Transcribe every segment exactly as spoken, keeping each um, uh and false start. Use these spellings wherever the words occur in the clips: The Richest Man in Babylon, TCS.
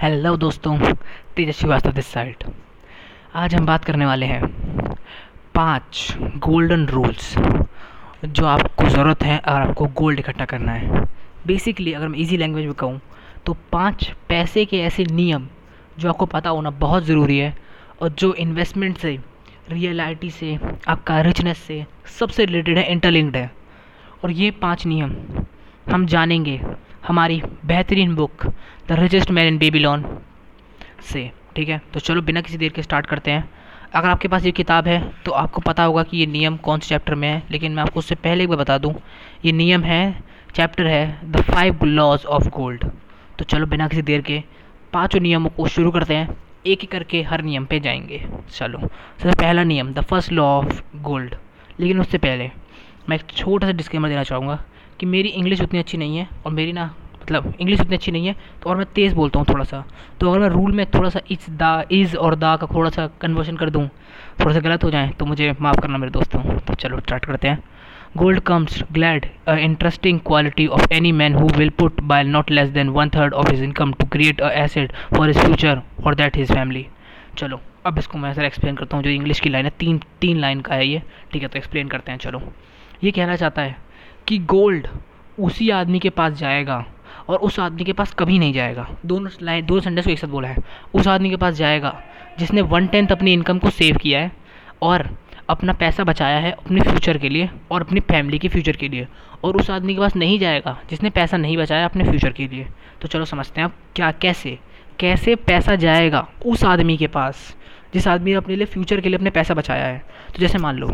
Hello दोस्तों, तेजस्वी वास्तव this side. आज हम बात करने वाले हैं पांच गोल्डन रूल्स जो आपको ज़रूरत है और आपको गोल्ड इकट्ठा करना है। बेसिकली अगर मैं इजी लैंग्वेज में कहूँ तो पांच पैसे के ऐसे नियम जो आपको पता होना बहुत ज़रूरी है और जो इन्वेस्टमेंट से, रियलिटी से, आपका रिचनेस से सबसे रिलेटेड है, इंटरलिंक्ड है। और ये पाँच नियम हम जानेंगे हमारी बेहतरीन book the richest man in Babylon से। ठीक है, तो चलो बिना किसी देर के स्टार्ट करते हैं। अगर आपके पास ये किताब है तो आपको पता होगा कि ये नियम कौन से चैप्टर में है, लेकिन मैं आपको उससे पहले एक बार बता दूं, ये नियम है, चैप्टर है the five laws of gold. तो चलो बिना किसी देर के पाँचों नियमों को शुरू करते हैं, एक ही करके हर नियम पे जाएंगे। चलो, सबसे पहला नियम the first law of gold. लेकिन उससे पहले मैं एक छोटा सा डिस्क्लेमर देना चाहूँगा कि मेरी इंग्लिश उतनी अच्छी नहीं है और मेरी ना मतलब इंग्लिश उतनी अच्छी नहीं है तो और मैं तेज़ बोलता हूँ थोड़ा सा। तो अगर मैं रूल में थोड़ा सा इस दा इज़ और दा का थोड़ा सा कन्वर्शन कर दूँ, थोड़ा सा गलत हो जाए तो मुझे माफ़ करना मेरे दोस्तों। तो चलो स्टार्ट करते हैं। Gold comes glad a interesting quality of any man who will put by not less than one third of his income to create a asset for his future और दैट हिज फैमिली। चलो अब इसको मैं sir explain करता हूँ, जो English की line है, तीन तीन लाइन का है ये। ठीक है, तो एक्सप्लेन करते हैं। चलो, ये कहना चाहता है कि गोल्ड उसी आदमी के पास जाएगा और उस आदमी के पास कभी नहीं जाएगा। दोनों लाइन, दोनों सेंटेंस को एक साथ बोला है। उस आदमी के पास जाएगा जिसने वन टेंथ अपनी इनकम को सेव किया है और अपना पैसा बचाया है अपने फ्यूचर के लिए और अपनी फैमिली के फ्यूचर के लिए, और उस आदमी के पास नहीं जाएगा जिसने पैसा नहीं बचाया अपने फ्यूचर के लिए। तो चलो समझते हैं आप क्या कैसे कैसे पैसा जाएगा उस आदमी के पास जिस आदमी ने अपने लिए फ्यूचर के लिए अपने पैसा बचाया है। तो जैसे मान लो,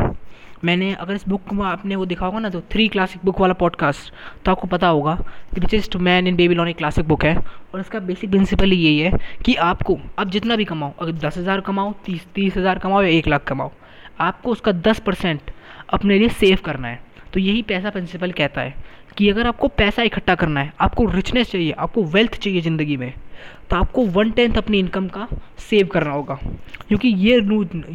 मैंने अगर इस बुक में आपने वो दिखा होगा ना, तो थ्री क्लासिक बुक वाला पॉडकास्ट, तो आपको पता होगा the richest man in Babylon एक क्लासिक बुक है और इसका बेसिक प्रिंसिपल यही है कि आपको आप जितना भी कमाओ, अगर दस हज़ार कमाओ, तीस तीस हज़ार कमाओ या एक लाख कमाओ, आपको उसका दस परसेंट अपने लिए सेव करना है। तो यही पैसा प्रिंसिपल कहता है कि अगर आपको पैसा इकट्ठा करना है, आपको रिचनेस चाहिए, आपको वेल्थ चाहिए ज़िंदगी में, तो आपको वन टेंथ अपनी इनकम का सेव करना होगा। क्योंकि ये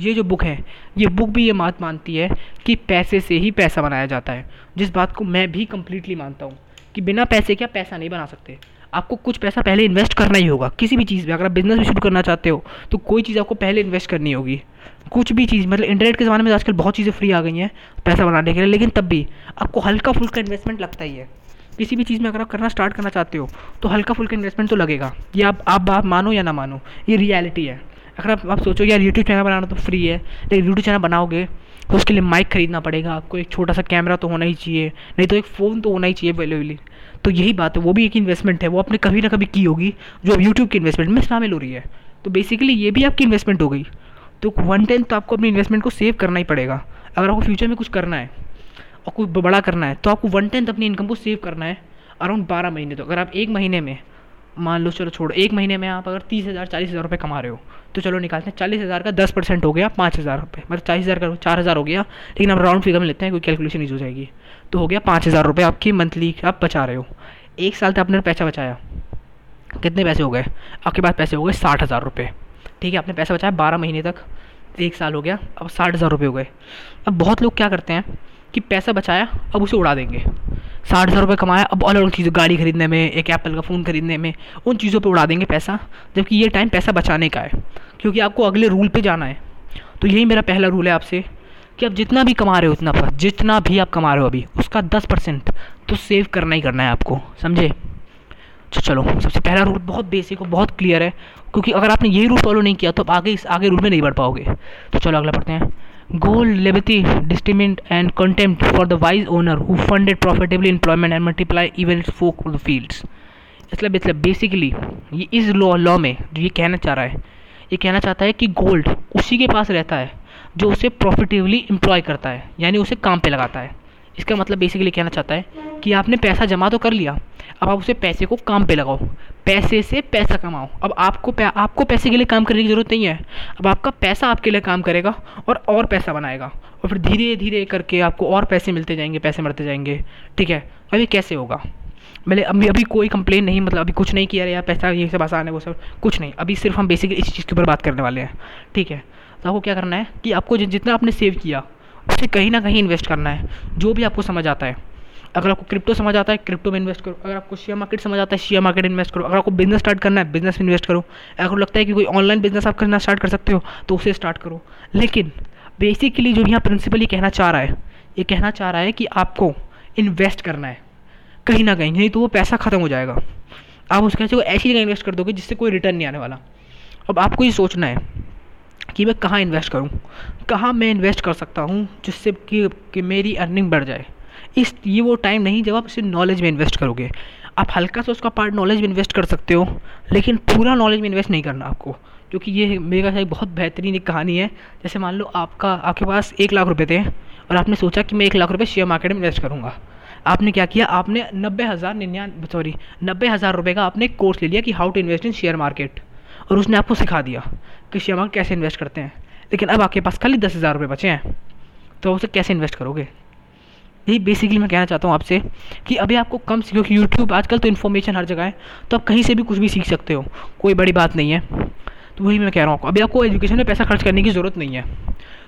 ये जो बुक है, ये बुक भी ये बात मानती है कि पैसे से ही पैसा बनाया जाता है, जिस बात को मैं भी कम्प्लीटली मानता हूँ कि बिना पैसे के आप पैसा नहीं बना सकते। आपको कुछ पैसा पहले इन्वेस्ट करना ही होगा किसी भी चीज़ में। अगर आप बिज़नेस भी शुरू करना चाहते हो तो कोई चीज़ आपको पहले इन्वेस्ट करनी होगी, कुछ भी चीज़। मतलब इंटरनेट के ज़माने में आजकल बहुत चीज़ें फ्री आ गई हैं पैसा बनाने के लिए, लेकिन तब भी आपको हल्का फुल्का इन्वेस्टमेंट लगता ही है किसी भी चीज़ में। अगर आप करना स्टार्ट करना चाहते हो तो हल्का फुल्का इन्वेस्टमेंट तो लगेगा। ये आप आप, आप मानो या ना मानो, ये रियलिटी है। अगर आप, आप सोचो यार यूट्यूब चैनल बनाना तो फ्री है, लेकिन यूट्यूब चैनल बनाओगे तो उसके लिए माइक खरीदना पड़ेगा आपको, एक छोटा सा कैमरा तो होना ही चाहिए, नहीं तो एक फ़ोन तो होना ही चाहिए अवेलेबली। तो यही बात है, वो भी एक इन्वेस्टमेंट है, वो आपने कभी ना कभी की होगी जो अब यूट्यूब की इन्वेस्टमेंट में शामिल हो रही है। तो बेसिकली ये भी आपकी इन्वेस्टमेंट हो गई। तो वन टेंथ तो आपको अपनी इन्वेस्टमेंट को सेव करना ही पड़ेगा। अगर आपको फ्यूचर में कुछ करना है और कुछ बड़ा करना है तो आपको वन टेंथ अपनी इनकम को सेव करना है अराउंड बारह महीने। तो अगर आप एक महीने में मान लो, चलो छोड़ो, एक महीने में आप अगर तीस हज़ार चालीस हज़ार रुपये कमा रहे हो तो चलो निकालते हैं, चालीस हज़ार का दस परसेंट हो गया पाँच हज़ार रुपये, मतलब चालीस हज़ार का चार हज़ार हो गया, लेकिन आप राउंड फिगर में लेते हैं, कोई कैलकुलेशन यूज हो जाएगी। तो हो गया पाँच हज़ार रुपये आपकी मंथली आप बचा रहे हो। एक साल तक आपने पैसा बचाया, कितने पैसे हो गए आपके पास? पैसे हो गए साठ हज़ार रुपये। ठीक है, आपने पैसा बचाया बारह महीने तक, एक साल हो गया, अब साठ हज़ार रुपये हो गए। अब बहुत लोग क्या करते हैं कि पैसा बचाया अब उसे उड़ा देंगे। साठ हज़ार रुपये कमाया, अब अलग अलग चीज़ों, गाड़ी खरीदने में, एक एप्पल का फ़ोन खरीदने में, उन चीज़ों पे उड़ा देंगे पैसा, जबकि ये टाइम पैसा बचाने का है क्योंकि आपको अगले रूल पे जाना है। तो यही मेरा पहला रूल है आपसे कि आप जितना भी कमा रहे हो, उतना पर जितना भी आप कमा रहे हो अभी, उसका दस परसेंट तो सेव करना ही करना है आपको, समझे? चलो, सबसे पहला रूल बहुत बेसिक और बहुत क्लियर है, क्योंकि अगर आपने यही रूल फॉलो नहीं किया तो आप आगे इस आगे रूल में नहीं बढ़ पाओगे। तो चलो अगला पढ़ते हैं। Gold laboreth diligently and contempt for the wise owner who funded profitably employment and multiply even its folk the fields. इसलिए मतलब बेसिकली ये इस लॉ लॉ में जो ये कहना चाह रहा है, ये कहना चाहता है कि गोल्ड उसी के पास रहता है जो उसे प्रॉफिटेबली एम्प्लॉय करता है, यानी उसे काम पे लगाता है। इसका मतलब बेसिकली कहना चाहता है कि आपने पैसा जमा तो कर लिया, अब आप उसे पैसे को काम पे लगाओ, पैसे से पैसा कमाओ। अब आपको आपको पैसे के लिए काम करने की ज़रूरत नहीं है, अब आपका पैसा आपके लिए काम करेगा और और पैसा बनाएगा, और फिर धीरे धीरे करके आपको और पैसे मिलते जाएंगे, पैसे मरते जाएंगे। ठीक है, अब ये कैसे होगा? मैंने अभी अभी कोई कंप्लेन नहीं, मतलब अभी कुछ नहीं किया यार, पैसा ये सब आसान है वो सब कुछ नहीं, अभी सिर्फ हम बेसिकली इस चीज़ के ऊपर बात करने वाले हैं। ठीक है, तो आपको क्या करना है कि आपको जितना आपने सेव किया उसे कहीं ना कहीं इन्वेस्ट करना है, जो भी आपको समझ आता है। अगर आपको क्रिप्टो समझ आता है क्रिप्टो में इन्वेस्ट करो, अगर आपको शेयर मार्केट समझ आता है शेयर मार्केट इन्वेस्ट करो, अगर आपको बिजनेस स्टार्ट करना है बिजनेस में इन्वेस्ट करो, अगर लगता है कि कोई ऑनलाइन बिजनेस आप करना स्टार्ट कर सकते हो तो उसे स्टार्ट करो। लेकिन बेसिकली जो यहाँ प्रिंसिपल ये कहना चाह रहा है, ये कहना चाह रहा है कि आपको इन्वेस्ट करना है कहीं ना कहीं, नहीं तो वो पैसा ख़त्म हो जाएगा, आप उसके ऐसे ऐसी जगह इन्वेस्ट कर दोगे जिससे कोई रिटर्न नहीं आने वाला। अब आपको ये सोचना है कि मैं कहाँ इन्वेस्ट करूँ, कहाँ मैं इन्वेस्ट कर सकता हूँ जिससे कि, कि मेरी अर्निंग बढ़ जाए। इस ये वो टाइम नहीं जब आप सिर्फ नॉलेज में इन्वेस्ट करोगे, आप हल्का सा उसका पार्ट नॉलेज में इन्वेस्ट कर सकते हो लेकिन पूरा नॉलेज में इन्वेस्ट नहीं करना आपको, क्योंकि ये मेरे ख्याल से बहुत बेहतरीन एक कहानी है। जैसे मान लो आपका आपके पास एक लाख रुपए थे और आपने सोचा कि मैं एक लाख रुपए शेयर मार्केट में इन्वेस्ट करूँगा। आपने क्या किया, आपने नब्बे हज़ार निन्यानवे सॉरी नब्बे हज़ार रुपये का आपने कोर्स ले लिया कि how to invest in share market, और उसने आपको सिखा दिया कि शेयर मार्केट कैसे इन्वेस्ट करते हैं। लेकिन अब आपके पास खाली दस हज़ार रुपये बचे हैं तो उसे कैसे इन्वेस्ट करोगे। यही बेसिकली मैं कहना चाहता हूँ आपसे कि अभी आपको कम सीखो कि यूट्यूब आजकल तो इन्फॉर्मेशन हर जगह है, तो आप कहीं से भी कुछ भी सीख सकते हो, कोई बड़ी बात नहीं है। तो वही मैं कह रहा हूँ अभी आपको एजुकेशन में पैसा खर्च करने की ज़रूरत नहीं है,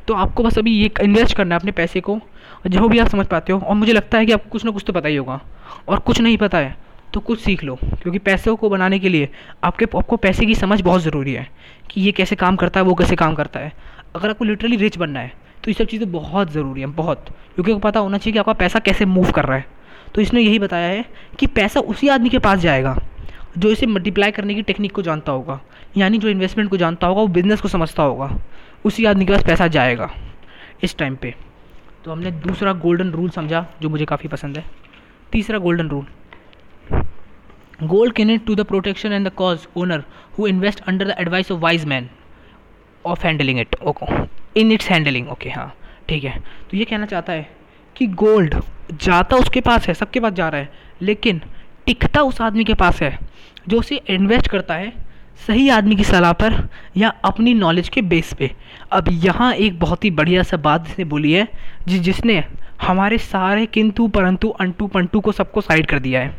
तो आपको बस अभी ये इन्वेस्ट करना है अपने पैसे को जो भी आप समझ पाते हो। और मुझे लगता है कि आपको कुछ ना कुछ तो पता ही होगा, और कुछ नहीं पता है तो कुछ सीख लो, क्योंकि पैसों को बनाने के लिए आपके आपको पैसे की समझ बहुत ज़रूरी है कि ये कैसे काम करता है, वो कैसे काम करता है। अगर आपको लिटरली रिच बनना है तो ये सब चीज़ें बहुत ज़रूरी हैं, बहुत, क्योंकि आपको पता होना चाहिए कि आपका पैसा कैसे मूव कर रहा है। तो इसने यही बताया है कि पैसा उसी आदमी के पास जाएगा जो इसे मल्टीप्लाई करने की टेक्निक को जानता होगा, यानी जो इन्वेस्टमेंट को जानता होगा, वो बिज़नेस को समझता होगा, उसी आदमी के पास पैसा जाएगा इस टाइम पे। तो हमने दूसरा गोल्डन रूल समझा जो मुझे काफ़ी पसंद है। तीसरा golden rule, gold can to the protection and the cause owner who invest under the advice of wise man of handling it okay in its handling okay हाँ ठीक है। तो ये कहना चाहता है कि गोल्ड जाता उसके पास है, सबके पास जा रहा है, लेकिन टिकता उस आदमी के पास है जो उसे इन्वेस्ट करता है सही आदमी की सलाह पर या अपनी नॉलेज के बेस पे। अब यहाँ एक बहुत ही बढ़िया सा बात इसने बोली है जि जिसने हमारे सारे किंतु परंतु अंटू पंटू को सबको साइड कर दिया है।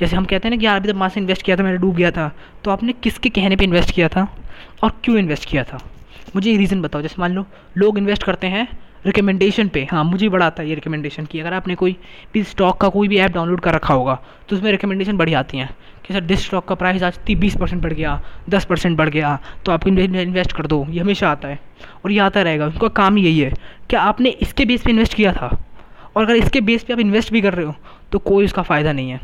जैसे हम कहते हैं ना कि यार अभी तक माँ से इन्वेस्ट किया था, मैंने डूब गया था, तो आपने किसके कहने पे इन्वेस्ट किया था और क्यों इन्वेस्ट किया था, मुझे ये रीज़न बताओ। जैसे मान लो लोग इन्वेस्ट करते हैं रिकमेंडेशन पे, हाँ मुझे बड़ा आता है ये रिकमेंडेशन की, अगर आपने कोई भी स्टॉक का कोई भी ऐप डाउनलोड कर रखा होगा तो उसमें रिकमेंडेशन बढ़ी आती हैं कि सर दिस स्टॉक का प्राइस आज बीस परसेंट बढ़ गया, दस परसेंट बढ़ गया, तो आप इन्वेस्ट कर दो। ये हमेशा आता है और ये आता रहेगा, उनका काम यही है। क्या आपने इसके बेस पे इन्वेस्ट किया था, और अगर इसके बेस पे आप इन्वेस्ट भी कर रहे हो तो कोई उसका फ़ायदा नहीं है,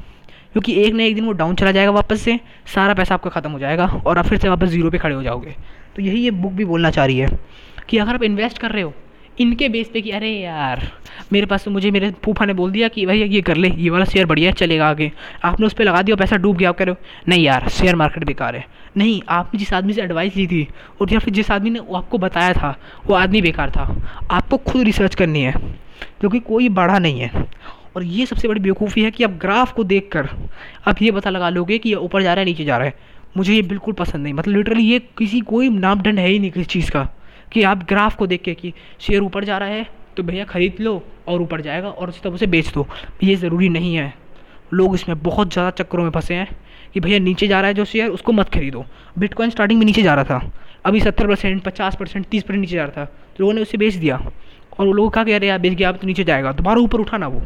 क्योंकि एक ना एक दिन वो डाउन चला जाएगा वापस से, सारा पैसा आपका ख़त्म हो जाएगा और आप फिर से वापस जीरो पे खड़े हो जाओगे। तो यही ये बुक भी बोलना चाह रही है कि अगर आप इन्वेस्ट कर रहे हो इनके बेस पे कि अरे यार मेरे पास तो मुझे मेरे फूफा ने बोल दिया कि भाई ये कर ले, ये वाला शेयर बढ़िया है चलेगा आगे, आपने उस पर लगा दिया, पैसा डूब गया, आप कह रहे हो नहीं यार शेयर मार्केट बेकार है, नहीं आपने जिस आदमी से एडवाइस ली थी और या फिर जिस आदमी ने आपको बताया था वो आदमी बेकार था। आपको खुद रिसर्च करनी है क्योंकि कोई बड़ा नहीं है, और ये सबसे बड़ी बेवकूफ़ी है कि आप ग्राफ को देखकर आप ये पता लगा लोगे कि ये ऊपर जा रहा है नीचे जा रहा है। मुझे ये बिल्कुल पसंद नहीं, मतलब लिटरली ये किसी कोई मापदंड है ही नहीं किसी चीज़ का कि आप ग्राफ को देख के कि शेयर ऊपर जा रहा है तो भैया ख़रीद लो और ऊपर जाएगा और तब उसे बेच दो, ये ज़रूरी नहीं है। लोग इसमें बहुत ज़्यादा चक्करों में फंसे हैं कि भैया नीचे जा रहा है जो शेयर उसको मत खरीदो। बिटकॉइन स्टार्टिंग में नीचे जा रहा था, अभी सत्तर परसेंट पचास परसेंट तीस परसेंट नीचे जा रहा था, लोगों ने उसे बेच दिया और वो लोग कहा कि अरे यार बेच गया आप तो नीचे जाएगा, दोबारा ऊपर उठाना। वो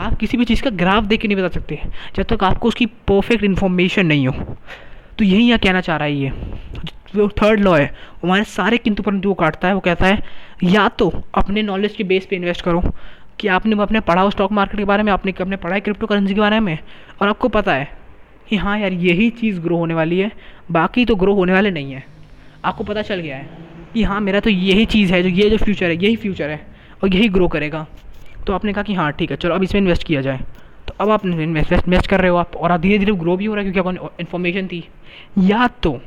आप किसी भी चीज़ का ग्राफ देख के नहीं बता सकते जब तक आपको उसकी परफेक्ट इन्फॉर्मेशन नहीं हो। तो यही यहाँ कहना चाह रहा है, ये जो थर्ड लॉ है हमारे सारे किंतु परंतु को काटता है। वो कहता है या तो अपने नॉलेज के बेस पे इन्वेस्ट करो कि आपने अपने पढ़ा हो स्टॉक मार्केट के बारे में, आपने अपने पढ़ा है क्रिप्टो करेंसी के बारे में और आपको पता है कि हाँ यार यही चीज़ ग्रो होने वाली है, बाकी तो ग्रो होने वाले नहीं है, आपको पता चल गया है कि हाँ मेरा तो यही चीज़ है जो ये जो फ्यूचर है यही फ्यूचर है और यही ग्रो करेगा। तो आपने कहा कि हाँ ठीक है चलो अब इसमें इन्वेस्ट किया जाए, तो अब आप इन्वेस्ट कर रहे हो आप और आप धीरे धीरे ग्रो भी हो रहा है क्योंकि आपको इन्फॉर्मेशन थी। या तो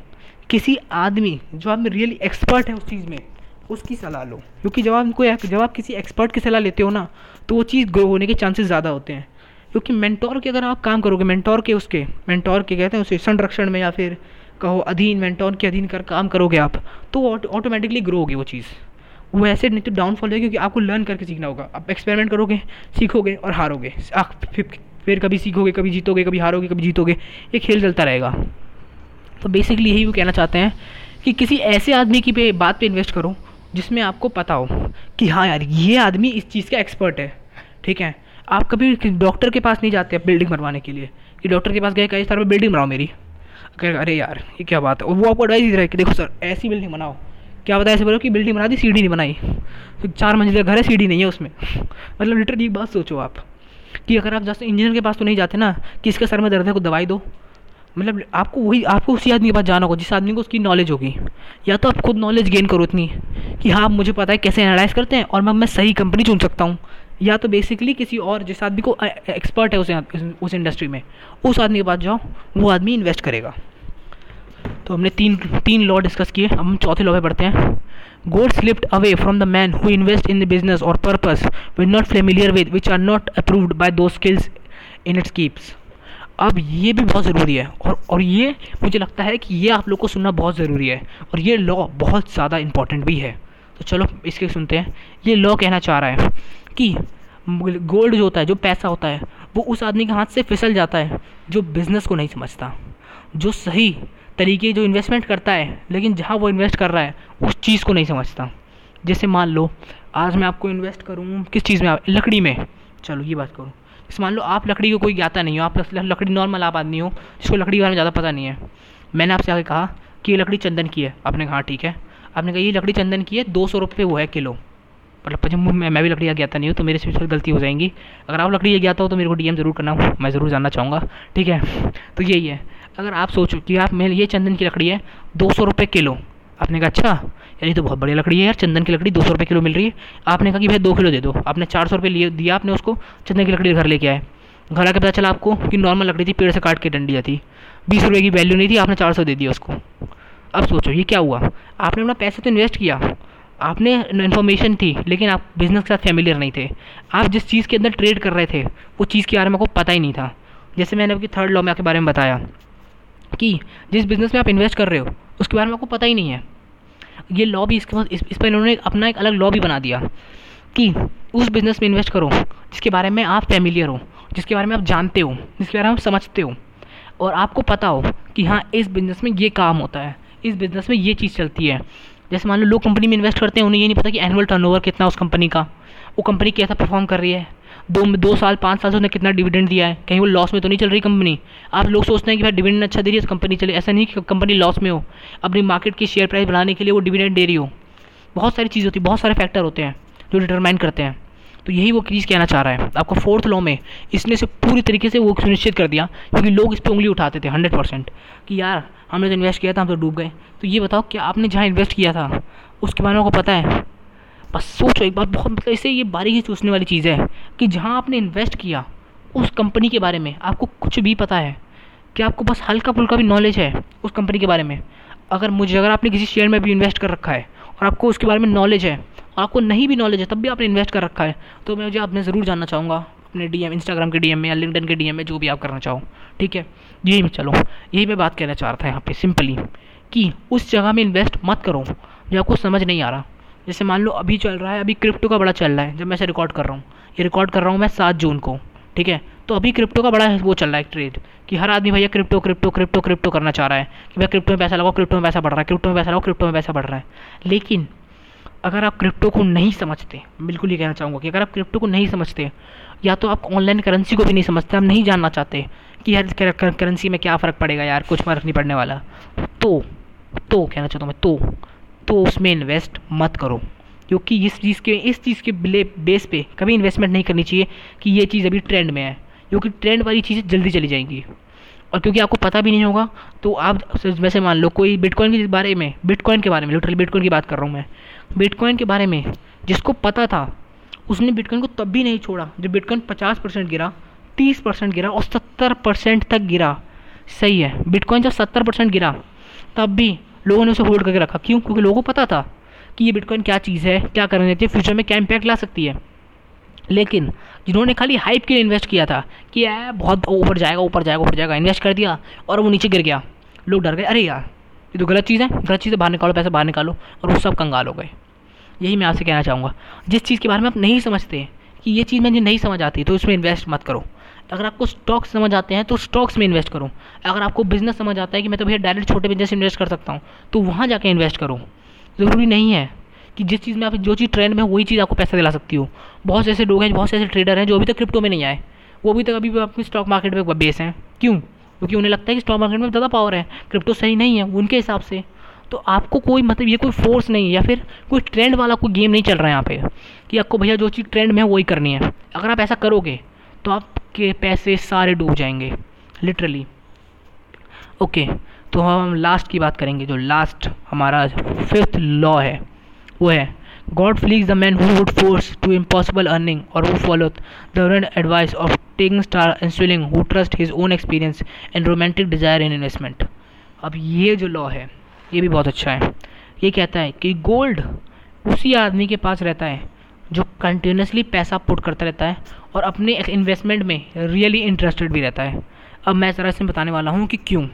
किसी आदमी जो आप में रियली एक्सपर्ट है उस चीज़ में उसकी सलाह लो, क्योंकि जब आप कोई जब आप किसी एक्सपर्ट की सलाह लेते हो ना तो वो चीज़ ग्रो होने के चांसेस ज़्यादा होते हैं। क्योंकि मेंटोर के अगर आप काम करोगे, मेंटोर के उसके मेंटोर के कहते हैं उसे संरक्षण में या फिर कहो अधीन, मेंटोर के अधीन कर काम करोगे आप तो ऑटोमेटिकली ग्रो होगी वो चीज़, वो ऐसे नहीं तो डाउनफॉल है, क्योंकि आपको लर्न करके सीखना होगा। आप एक्सपेरिमेंट करोगे, सीखोगे और हारोगे, आप फिर कभी सीखोगे, कभी जीतोगे, कभी हारोगे, कभी जीतोगे, ये खेल चलता रहेगा। तो बेसिकली यही वो कहना चाहते हैं कि किसी ऐसे आदमी की पे बात पे इन्वेस्ट करो जिसमें आपको पता हो कि हाँ यार ये आदमी इस चीज़ का एक्सपर्ट है, ठीक है। आप कभी डॉक्टर के पास नहीं जाते बिल्डिंग बनवाने के लिए कि डॉक्टर के पास गए कहीं सर मैं बिल्डिंग बनाओ मेरी, कहेगा अरे यार ये क्या बात है, और वो आपको एडवाइस दे रहा है कि देखो सर ऐसी बिल्डिंग बनाओ, क्या बताया ऐसे बोलो कि बिल्डिंग बना दी सीढ़ी नहीं बनाई, तो चार मंजिल का घर है सीढ़ी नहीं है उसमें। मतलब लिटरली एक बात सोचो आप कि अगर आप जैसे इंजीनियर के पास तो नहीं जाते ना कि इसके सर में दर्द है को दवाई दो, मतलब आपको वही आपको उसी आदमी के पास जाना होगा जिस आदमी को उसकी नॉलेज होगी, या तो आप खुद नॉलेज गेन करो इतनी कि हाँ मुझे पता है कैसे एनालाइज करते हैं और मैं मैं सही कंपनी चुन सकता हूँ, या तो बेसिकली किसी और जिस आदमी को एक्सपर्ट है उस उस इंडस्ट्री में उस आदमी के पास जाओ, वो आदमी इन्वेस्ट करेगा। तो हमने तीन तीन लॉ डिस्कस किए, हम चौथे लॉ पे पढ़ते हैं। Gold slipped away from the man who invest in the business or purpose which not familiar with which are not approved by those skills in its keeps. अब ये भी बहुत ज़रूरी है और और ये मुझे लगता है कि ये आप लोग को सुनना बहुत ज़रूरी है और ये लॉ बहुत ज़्यादा इंपॉर्टेंट भी है, तो चलो इसके सुनते हैं। ये लॉ कहना चाह रहा है कि गोल्ड जो होता है, जो पैसा होता है, वो उस आदमी के हाथ से फिसल जाता है जो बिज़नेस को नहीं समझता, जो सही तरीके जो इन्वेस्टमेंट करता है लेकिन जहाँ वो इन्वेस्ट कर रहा है उस चीज़ को नहीं समझता। जैसे मान लो आज मैं आपको इन्वेस्ट करूँ किस चीज़ में, लकड़ी में, चलो ये बात करूँ। जैसे मान लो आप लकड़ी को कोई ज्ञाता नहीं हो, आप लकड़ी नॉर्मल आप आदमी हो जिसको लकड़ी के बारे में ज़्यादा पता नहीं है। मैंने आपसे आगे कहा कि ये लकड़ी चंदन की है, आपने कहा ठीक है, आपने कहा ये लकड़ी चंदन की है दो सौ रुपये वो है किलो, मतलब मैं मैं भी लकड़ी का ज्ञाता नहीं हूँ तो मेरे से थोड़ी गलती हो जाएंगी। अगर आप लकड़ी का ज्ञाता हो तो मेरे को डीएम ज़रूर करना, मैं ज़रूर जानना चाहूँगा, ठीक है। तो यही है, अगर आप सोचो कि आप मेरे ये चंदन की लकड़ी है दो सौ रुपये किलो, आपने कहा अच्छा यानी तो बहुत बढ़िया लकड़ी है यार, चंदन की लकड़ी दो सौ रुपये किलो मिल रही है। आपने कहा कि भाई दो किलो दे दो, आपने चार सौ रुपये लिए दिया, आपने उसको चंदन की लकड़ी घर लेके आए, घर आके पता चला आपको कि नॉर्मल लकड़ी थी, पेड़ से काट के डंडिया थी, बीस रुपये की वैल्यू नहीं थी, आपने चार सौ दे दिया उसको। अब सोचो ये क्या हुआ, आपने अपना पैसे तो इन्वेस्ट किया, आपने इन्फॉर्मेशन थी लेकिन आप बिज़नेस के साथ फेमिलियर नहीं थे, आप जिस चीज़ के अंदर ट्रेड कर रहे थे वो चीज़ के बारे में आपको पता ही नहीं था। जैसे मैंने आपकी थर्ड लॉ में आपके बारे में बताया कि जिस बिज़नेस में आप इन्वेस्ट कर रहे हो उसके बारे में आपको पता ही नहीं है। ये लॉ भी इसके पास इस, इस पर इन्होंने अपना एक अलग लॉ भी बना दिया कि उस बिज़नेस में इन्वेस्ट करो जिसके बारे में आप फेमिलियर हो, जिसके बारे में आप जानते हो, जिसके बारे में आप समझते हो और आपको पता हो कि हाँ इस बिज़नेस में ये काम होता है, इस बिज़नेस में ये चीज़ चलती है। जैसे मान लो लोग कंपनी में इन्वेस्ट करते हैं, उन्हें ये नहीं पता कि एनुअल टर्नओवर कितना उस कंपनी का, वो कंपनी कैसा परफॉर्म कर रही है, दो दो साल पाँच साल से उन्हें कितना डिविडेंड दिया है, कहीं वो लॉस में तो नहीं चल रही कंपनी। आप लोग सोचते हैं कि भाई डिविडेंड अच्छा दे रही है तो कंपनी चले, ऐसा नहीं कि कंपनी लॉस में हो, अपनी मार्केट की शेयर प्राइस बढ़ाने के लिए वो डिविडेंड दे रही हो। बहुत सारी चीज़ होती है, बहुत सारे फैक्टर होते हैं जो डिटरमाइन करते हैं। तो यही वो चीज़ कहना चाह रहा है आपको फोर्थ लॉ में, इसने से पूरी तरीके से वो सुनिश्चित कर दिया क्योंकि लोग इस पर उंगली उठाते थे हंड्रेड परसेंट कि यार हमने तो इन्वेस्ट किया था, हम तो डूब गए। तो ये बताओ कि आपने जहाँ इन्वेस्ट किया था उसके बारे में आपको पता है? बस सोचो एक बात, बहुत मतलब इससे ये बारीकी सोचने वाली चीज़ है कि जहाँ आपने इन्वेस्ट किया उस कंपनी के बारे में आपको कुछ भी पता है कि आपको बस हल्का फुल्का भी नॉलेज है उस कंपनी के बारे में। अगर मुझे अगर आपने किसी शेयर में भी इन्वेस्ट कर रखा है और आपको उसके बारे में नॉलेज है और आपको नहीं भी नॉलेज है तब भी आपने इन्वेस्ट कर रखा है तो मैं मुझे आपने ज़रूर जानना चाहूँगा, अपने डीएम इंस्टाग्राम के डीएम में या लिंक्डइन के डीएम में, जो भी आप करना चाहो, ठीक है। यही मैं चलो यही मैं बात कहना चाह रहा था यहाँ पे सिंपली कि उस जगह में इन्वेस्ट मत करो जो आपको समझ नहीं आ रहा। जैसे मान लो अभी चल रहा है, अभी क्रिप्टो का बड़ा चल रहा है, जब मैं इसे रिकॉर्ड कर रहा हूँ, ये रिकॉर्ड कर रहा हूँ मैं सात जून को, ठीक है। तो अभी क्रिप्टो का बड़ा वो चल रहा है ट्रेड कि हर आदमी भैया क्रिप्टो क्रिप्टो क्रिप्टो क्रिप्टो करना चाह रहा है कि भैया क्रिप्टो में पैसा लगाओ, क्रिप्टो में पैसा बढ़ रहा है, क्रिप्टो में पैसा लगाओ, क्रिप्टो में पैसा बढ़ रहा है। लेकिन अगर आप क्रिप्टो को नहीं समझते, बिल्कुल ये कहना चाहूँगा कि अगर आप क्रिप्टो को नहीं समझते या तो आप ऑनलाइन करेंसी को भी नहीं समझते, आप नहीं जानना चाहते कि यार करेंसी में क्या फ़र्क पड़ेगा यार, कुछ फ़र्क नहीं पड़ने वाला, तो तो कहना चाहता हूँ मैं तो तो उसमें इन्वेस्ट मत करो क्योंकि इस चीज़ के इस चीज़ के बेस पे कभी इन्वेस्टमेंट नहीं करनी चाहिए कि ये चीज़ अभी ट्रेंड में है, क्योंकि ट्रेंड वाली चीज़ें जल्दी चली जाएंगी और क्योंकि आपको पता भी नहीं होगा। तो आप वैसे मान लो कोई बिटकॉइन के बारे में बिटकॉइन के बारे में लिटरली बिटकॉइन की बात कर रहा हूँ मैं, बिटकॉइन के बारे में जिसको पता था उसने बिटकॉइन को तब भी नहीं छोड़ा जब बिटकॉइन पचास परसेंट गिरा, तीस परसेंट गिरा और सत्तर परसेंट तक गिरा। सही है, बिटकॉइन जब सत्तर परसेंट गिरा तब भी लोगों ने उसे होल्ड करके रखा। क्यों? क्योंकि लोगों को पता था कि ये बिटकॉइन क्या चीज़ है, क्या करने देती है, फ्यूचर में क्या इंपैक्ट ला सकती है। लेकिन जिन्होंने खाली हाइप के लिए इन्वेस्ट किया था कि यार बहुत ऊपर जाएगा ऊपर जाएगा ऊपर जाएगा, इन्वेस्ट कर दिया और वो नीचे गिर गया, लोग डर गए, अरे यार ये तो गलत चीज़ है, गलत चीज़ है, बाहर निकालो पैसा, बाहर निकालो, और वो सब कंगाल हो गए। यही मैं आपसे कहना चाहूँगा, जिस चीज़ के बारे में आप नहीं समझते कि ये चीज़ मुझे नहीं समझ आती तो इसमें इन्वेस्ट मत करो। अगर आपको स्टॉक्स समझ आते हैं तो स्टॉक्स में इन्वेस्ट करो, अगर आपको बिज़नेस समझ आता है कि मैं तो भैया डायरेक्ट छोटे बिजनेस इन्वेस्ट कर सकता हूँ तो वहाँ जाके इन्वेस्ट करो। ज़रूरी नहीं है कि जिस चीज़ में आप जो चीज़ ट्रेंड में वही चीज़ आपको पैसा दिला सकती हो। बहुत से ऐसे लोग हैं, बहुत से ऐसे ट्रेडर हैं जो अभी तक क्रिप्टो में नहीं आए, वो अभी तक अभी भी आपकी स्टॉक मार्केट में बेस हैं। क्यों? क्योंकि उन्हें लगता है कि स्टॉक मार्केट में ज़्यादा पावर है, क्रिप्टो सही नहीं है उनके हिसाब से। तो आपको कोई मतलब ये कोई फोर्स नहीं है या फिर कोई ट्रेंड वाला कोई गेम नहीं चल रहा है यहाँ पे कि आपको भैया जो चीज़ ट्रेंड में है वही करनी है। अगर आप ऐसा करोगे तो आपके पैसे सारे डूब जाएंगे लिटरली। ओके, तो हम लास्ट की बात करेंगे। जो लास्ट हमारा फिफ्थ लॉ है वो है God flix the man who would force to impossible earning or who follow the rend advice of taking star and swilling who trust his own experience and romantic desire in investment. अब ये जो law है ये भी बहुत अच्छा है। ये कहता है कि गोल्ड उसी आदमी के पास रहता है जो कंटिन्यूसली पैसा पुट करता रहता है और अपने इन्वेस्टमेंट में रियली इंटरेस्टेड भी रहता है। अब मैं ज़रा इसमें बताने वाला हूँ कि क्यों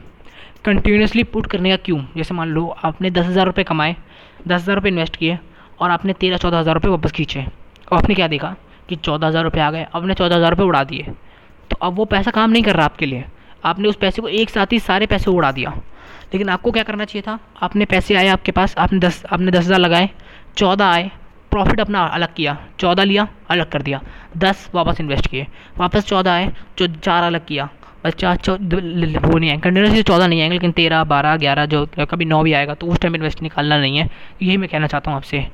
कंटिन्यूसली पुट करने का क्यों। जैसे मान लो आपने दस हज़ार रुपये कमाए, दस हज़ार रुपये इन्वेस्ट किए और आपने तेरह चौदह हज़ार रुपये वापस खींचे और आपने क्या देखा कि चौदह हज़ार रुपये आ गए, आपने चौदह हज़ार रुपये उड़ा दिए। तो अब वो पैसा काम नहीं कर रहा आपके लिए, आपने उस पैसे को एक साथ ही सारे पैसे उड़ा दिया। लेकिन आपको क्या करना चाहिए था, आपने पैसे आए आपके पास, आपने दस आपने दस हज़ार लगाए, चौदह आए, प्रॉफिट अपना अलग किया, चौदह लिया अलग कर दिया, दस वापस इन्वेस्ट किए, वापस चौदह आए जो चार अलग किया, अच्छा वो नहीं आएंगे कंटिन्यूसली, चौदह नहीं आएंगे लेकिन तेरह बारह ग्यारह जो कभी नौ भी आएगा तो उस टाइम इन्वेस्ट निकालना नहीं है। यही मैं कहना चाहता हूँ आपसे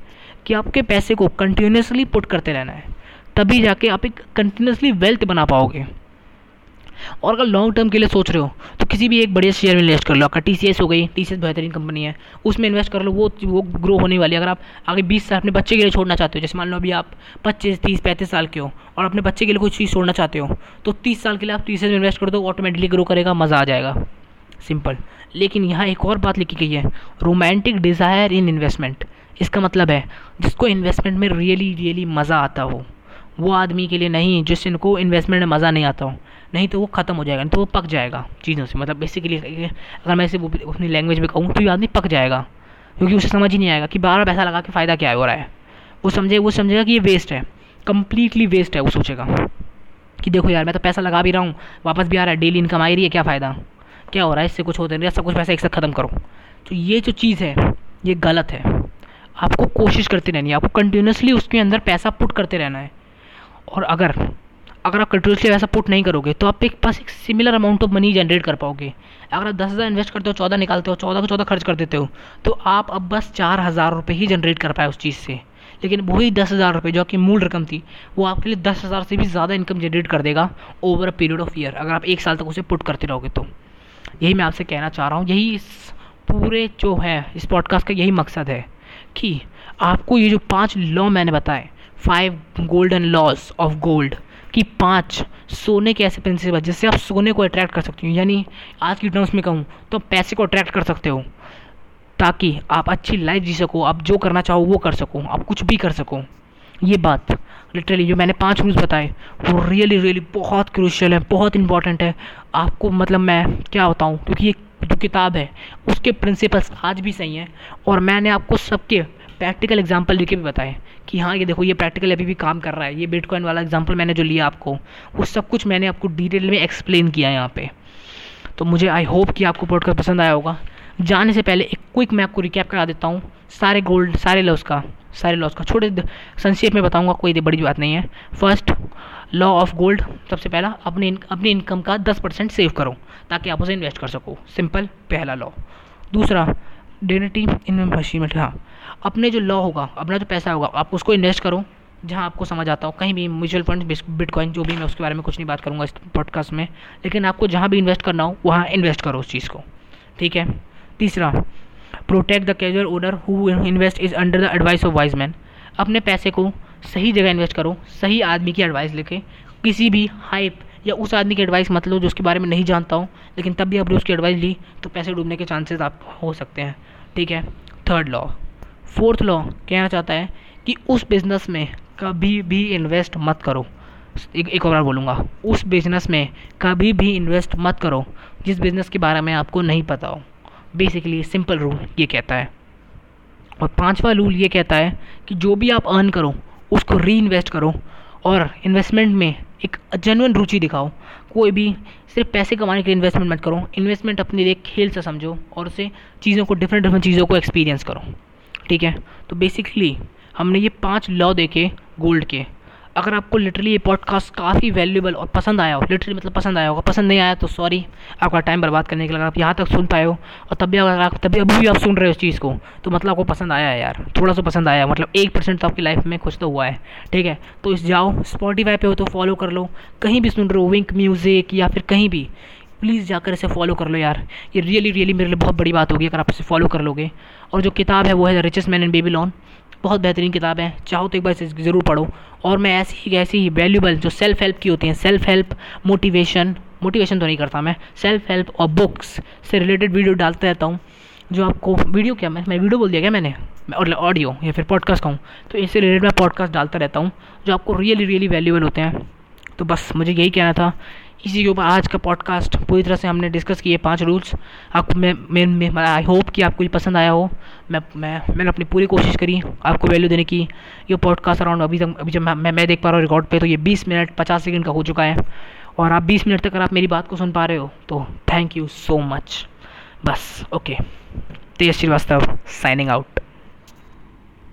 कि आपके पैसे को कंटिन्यूसली पुट करते रहना है, तभी जाके आप एक कंटिन्यूसली वेल्थ बना पाओगे। और अगर लॉन्ग टर्म के लिए सोच रहे हो तो किसी भी एक बढ़िया शेयर में इन्वेस्ट कर लो। आपका टीसीएस हो गई, टीसीएस बेहतरीन कंपनी है, उसमें इन्वेस्ट कर लो, वो वो ग्रो होने वाली है। अगर आप आगे बीस साल अपने बच्चे के लिए छोड़ना चाहते हो, जैसे मान लो अभी आप पच्चीस तीस पैंतीस साल के हो और अपने बच्चे के लिए कोई चीज़ छोड़ना चाहते हो तो तीस साल के लिए आप टीसीएस में इन्वेस्ट कर दो, ऑटोमेटिकली ग्रो करेगा, मज़ा आ जाएगा, सिंपल। लेकिन यहाँ एक और बात लिखी गई है, रोमांटिक डिज़ायर इन इन्वेस्टमेंट। इसका मतलब है जिसको इन्वेस्टमेंट में रियली रियली मज़ा आता हो वो आदमी के लिए नहीं, जिसको इन्वेस्टमेंट में मज़ा नहीं आता हो, नहीं तो वो ख़त्म हो जाएगा, नहीं तो वो पक जाएगा चीज़ों से। मतलब बेसिकली अगर मैं इसे अपनी लैंग्वेज में कहूँ तो ये आदमी पक जाएगा क्योंकि उसे समझ ही नहीं आएगा कि बार पैसा लगा के फ़ायदा क्या हो रहा है। वो समझे वो समझेगा कि ये वेस्ट है, कम्प्लीटली वेस्ट है। वो सोचेगा कि देखो यार मैं तो पैसा लगा भी रहा हूँ, वापस भी आ रहा है, डेली इनकम आ रही है, क्या फ़ायदा, क्या हो रहा है, इससे कुछ होता नहीं, सब कुछ पैसा एक साथ ख़त्म करो। तो ये जो चीज़ है ये गलत है। आपको कोशिश करती रहनी है, आपको कंटिन्यूसली उसके अंदर पैसा पुट करते रहना है। और अगर अगर आप कंटिन्यूसली वैसा पुट नहीं करोगे तो आपके पास एक similar amount of money generate कर पाओगे। अगर आप दस हज़ार इन्वेस्ट करते हो, चौदह निकालते हो, चौदह को चौदह खर्च कर देते हो तो आप अब बस चार हज़ार रुपये ही जनरेट कर पाए उस चीज़ से। लेकिन वही दस हज़ार रुपये जो आपकी मूल रकम थी वो आपके लिए दस हज़ार से भी ज़्यादा इनकम जनरेट कर देगा over a period of year, अगर आप एक साल तक उसे पुट करते रहोगे। तो यही मैं आपसे कहना चाह रहा हूँ, यही इस पूरे जो है इस पॉडकास्ट का यही मकसद है कि आपको ये जो पाँच लॉ मैंने बताए, five golden laws of gold, कि पांच सोने के ऐसे प्रिंसिपल जिससे आप सोने को अट्रैक्ट कर सकते हो, यानी आज की टर्म्स में कहूँ तो आप पैसे को अट्रैक्ट कर सकते हो ताकि आप अच्छी लाइफ जी सको, आप जो करना चाहो वो कर सको, आप कुछ भी कर सको। ये बात लिटरली जो मैंने पांच रूल्स बताए वो रियली रियली बहुत क्रूशियल है, बहुत इंपॉर्टेंट है। आपको मतलब मैं क्या बताऊँ, क्योंकि ये जो किताब है उसके प्रिंसिपल्स आज भी सही हैं और मैंने आपको सबके प्रैक्टिकल एग्जांपल लेके भी बताएं कि हाँ ये देखो ये प्रैक्टिकल अभी भी काम कर रहा है। ये बिटकॉइन वाला एग्जांपल मैंने जो लिया आपको, वो सब कुछ मैंने आपको डिटेल में एक्सप्लेन किया है यहाँ पे। तो मुझे आई होप कि आपको पॉडकास्ट पसंद आया होगा। जाने से पहले एक क्विक मैं आपको रिकैप करा देता हूँ सारे गोल्ड सारे लॉस का सारे लॉस का छोटे संक्षेप में बताऊँगा, कोई बड़ी बात नहीं है। फर्स्ट लॉ ऑफ गोल्ड, सबसे पहला अपने अपनी इनकम का दस परसेंट सेव करो ताकि आप उसे इन्वेस्ट कर सको, सिंपल, पहला लॉ। दूसरा डेनिटी इन्वेस्टमेंट, हाँ अपने जो लॉ होगा अपना जो पैसा होगा आप उसको इन्वेस्ट करो जहाँ आपको समझ आता हो, कहीं भी म्यूचुअल फंड, बिटकॉइन, जो भी, मैं उसके बारे में कुछ नहीं बात करूँगा इस पॉडकास्ट में, लेकिन आपको जहाँ भी इन्वेस्ट करना हो वहाँ इन्वेस्ट करो उस चीज़ को, ठीक है। तीसरा protect the casual owner who invest is under the advice of wise man, अपने पैसे को सही जगह इन्वेस्ट करो, सही आदमी की एडवाइस लेके, किसी भी हाइप या उस आदमी की एडवाइस मतलब जो उसके बारे में नहीं जानता हो लेकिन तब भी आपने उसकी एडवाइस ली तो पैसे डूबने के चांसेस आप हो सकते हैं, ठीक है। थर्ड लॉ, फोर्थ लॉ कहना चाहता है कि उस बिज़नेस में कभी भी इन्वेस्ट मत करो, एक, एक और बार बोलूँगा, उस बिज़नेस में कभी भी इन्वेस्ट मत करो जिस बिज़नेस के बारे में आपको नहीं पता हो, बेसिकली सिंपल रूल ये कहता है। और पांचवा रूल ये कहता है कि जो भी आप अर्न करो उसको री इन्वेस्ट करो और इन्वेस्टमेंट में एक जेन्युइन रुचि दिखाओ, कोई भी सिर्फ पैसे कमाने के लिए इन्वेस्टमेंट मत करो, इन्वेस्टमेंट अपने लिए खेल से समझो और उसे चीज़ों को डिफरेंट डिफरेंट चीज़ों को एक्सपीरियंस करो, ठीक है। तो बेसिकली हमने ये पांच लॉ देखे गोल्ड के। अगर आपको लिटरली ये पॉडकास्ट काफ़ी वैल्यूबल और पसंद आया हो, लिटरली मतलब पसंद आया होगा, पसंद नहीं आया तो सॉरी, आपका टाइम बर्बाद करने के लिए। आप यहाँ तक सुन पाए हो और तब भी अगर आप तभी अभी भी आप सुन रहे हो इस चीज़ को, तो मतलब आपको पसंद आया है यार, थोड़ा सा पसंद आया, मतलब एक परसेंट तो आपकी लाइफ में कुछ तो हुआ है, ठीक है। तो इस जाओ स्पॉटिफाई पे हो तो फॉलो कर लो, कहीं भी सुन रहे हो, विंक म्यूज़िक या फिर कहीं भी, प्लीज़ जाकर इसे फॉलो कर लो यार। ये रियली रियली मेरे लिए बहुत बड़ी बात होगी अगर आप इसे फॉलो कर लोगे। और जो किताब है वो है the richest man in Babylon, बहुत बेहतरीन किताब है, चाहो तो एक बार इसे ज़रूर पढ़ो। और मैं ऐसी ही ऐसी ही वैल्यूबल जो सेल्फ हेल्प की होती हैं, सेल्फ हेल्प मोटिवेशन मोटिवेशन तो नहीं करता मैं, सेल्फ हेल्प और बुक्स से रिलेटेड वीडियो डालते रहता हूँ, जो आपको वीडियो क्या मैं मैं वीडियो बोल दिया क्या मैंने, और ऑडियो या फिर पॉडकास्ट कहूँ, तो इससे रिलेटेड मैं पॉडकास्ट डालता रहता हूँ जो आपको रियली रियली वैल्यूबल होते हैं। तो बस मुझे यही कहना था, इसी के ऊपर आज का पॉडकास्ट पूरी तरह से हमने डिस्कस किए पांच रूल्स। आपको मैं मैं, मैं आई होप कि आपको ये पसंद आया हो। मैं मैं मैंने अपनी पूरी कोशिश करी आपको वैल्यू देने की। ये पॉडकास्ट अराउंड अभी तक अभी जब मैं मैं देख पा रहा हूँ रिकॉर्ड पे, तो ये बीस मिनट पचास सेकंड का हो चुका है, और आप बीस मिनट तक आप मेरी बात को सुन पा रहे हो तो थैंक यू सो मच। बस ओके, तेजस्वी श्रीवास्तव साइनिंग आउट।